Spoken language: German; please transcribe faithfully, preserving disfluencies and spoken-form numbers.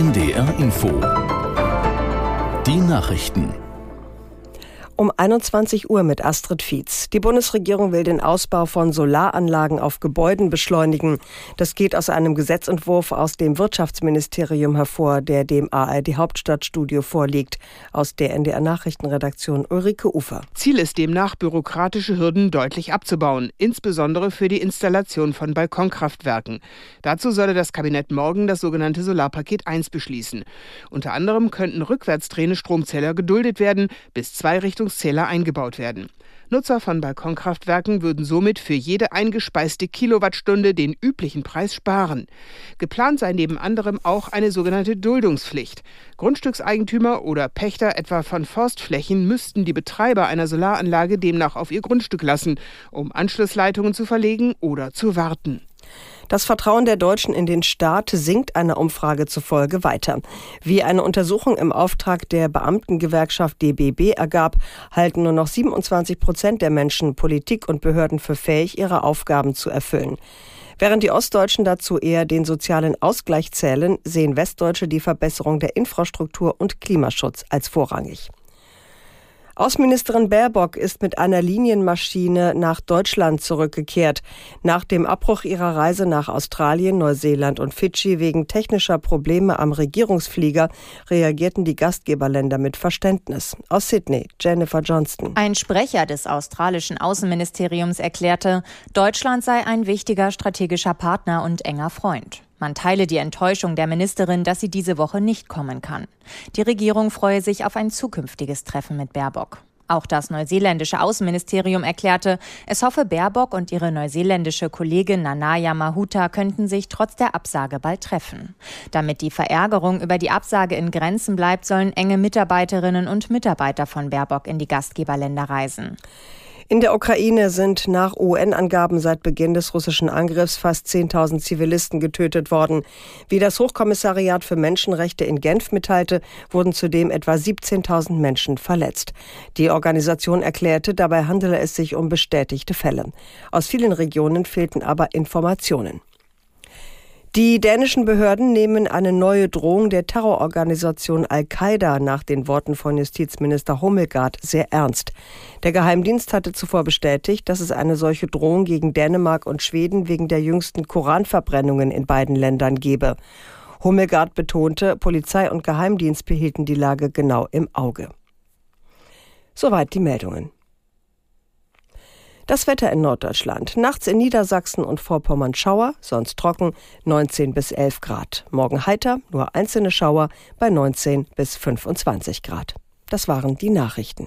N D R Info. Die Nachrichten. Um einundzwanzig Uhr mit Astrid Fietz. Die Bundesregierung will den Ausbau von Solaranlagen auf Gebäuden beschleunigen. Das geht aus einem Gesetzentwurf aus dem Wirtschaftsministerium hervor, der dem A R D-Hauptstadtstudio vorliegt. Aus der N D R-Nachrichtenredaktion Ulrike Ufer. Ziel ist demnach, bürokratische Hürden deutlich abzubauen, insbesondere für die Installation von Balkonkraftwerken. Dazu solle das Kabinett morgen das sogenannte Solarpaket eins beschließen. Unter anderem könnten rückwärtsdrehende Stromzähler geduldet werden, bis zwei Richtungen Zähler eingebaut werden. Nutzer von Balkonkraftwerken würden somit für jede eingespeiste Kilowattstunde den üblichen Preis sparen. Geplant sei neben anderem auch eine sogenannte Duldungspflicht. Grundstückseigentümer oder Pächter etwa von Forstflächen müssten die Betreiber einer Solaranlage demnach auf ihr Grundstück lassen, um Anschlussleitungen zu verlegen oder zu warten. Das Vertrauen der Deutschen in den Staat sinkt einer Umfrage zufolge weiter. Wie eine Untersuchung im Auftrag der Beamtengewerkschaft D B B ergab, halten nur noch siebenundzwanzig Prozent der Menschen Politik und Behörden für fähig, ihre Aufgaben zu erfüllen. Während die Ostdeutschen dazu eher den sozialen Ausgleich zählen, sehen Westdeutsche die Verbesserung der Infrastruktur und Klimaschutz als vorrangig. Außenministerin Baerbock ist mit einer Linienmaschine nach Deutschland zurückgekehrt. Nach dem Abbruch ihrer Reise nach Australien, Neuseeland und Fidschi wegen technischer Probleme am Regierungsflieger reagierten die Gastgeberländer mit Verständnis. Aus Sydney, Jennifer Johnston. Ein Sprecher des australischen Außenministeriums erklärte, Deutschland sei ein wichtiger strategischer Partner und enger Freund. Man teile die Enttäuschung der Ministerin, dass sie diese Woche nicht kommen kann. Die Regierung freue sich auf ein zukünftiges Treffen mit Baerbock. Auch das neuseeländische Außenministerium erklärte, es hoffe, Baerbock und ihre neuseeländische Kollegin Nanaia Mahuta könnten sich trotz der Absage bald treffen. Damit die Verärgerung über die Absage in Grenzen bleibt, sollen enge Mitarbeiterinnen und Mitarbeiter von Baerbock in die Gastgeberländer reisen. In der Ukraine sind nach U N-Angaben seit Beginn des russischen Angriffs fast zehntausend Zivilisten getötet worden. Wie das Hochkommissariat für Menschenrechte in Genf mitteilte, wurden zudem etwa siebzehntausend Menschen verletzt. Die Organisation erklärte, dabei handele es sich um bestätigte Fälle. Aus vielen Regionen fehlten aber Informationen. Die dänischen Behörden nehmen eine neue Drohung der Terrororganisation Al-Qaida nach den Worten von Justizminister Hummelgaard sehr ernst. Der Geheimdienst hatte zuvor bestätigt, dass es eine solche Drohung gegen Dänemark und Schweden wegen der jüngsten Koranverbrennungen in beiden Ländern gebe. Hummelgaard betonte, Polizei und Geheimdienst behielten die Lage genau im Auge. Soweit die Meldungen. Das Wetter in Norddeutschland. Nachts in Niedersachsen und Vorpommern Schauer, sonst trocken, neunzehn bis elf Grad. Morgen heiter, nur einzelne Schauer bei neunzehn bis fünfundzwanzig Grad. Das waren die Nachrichten.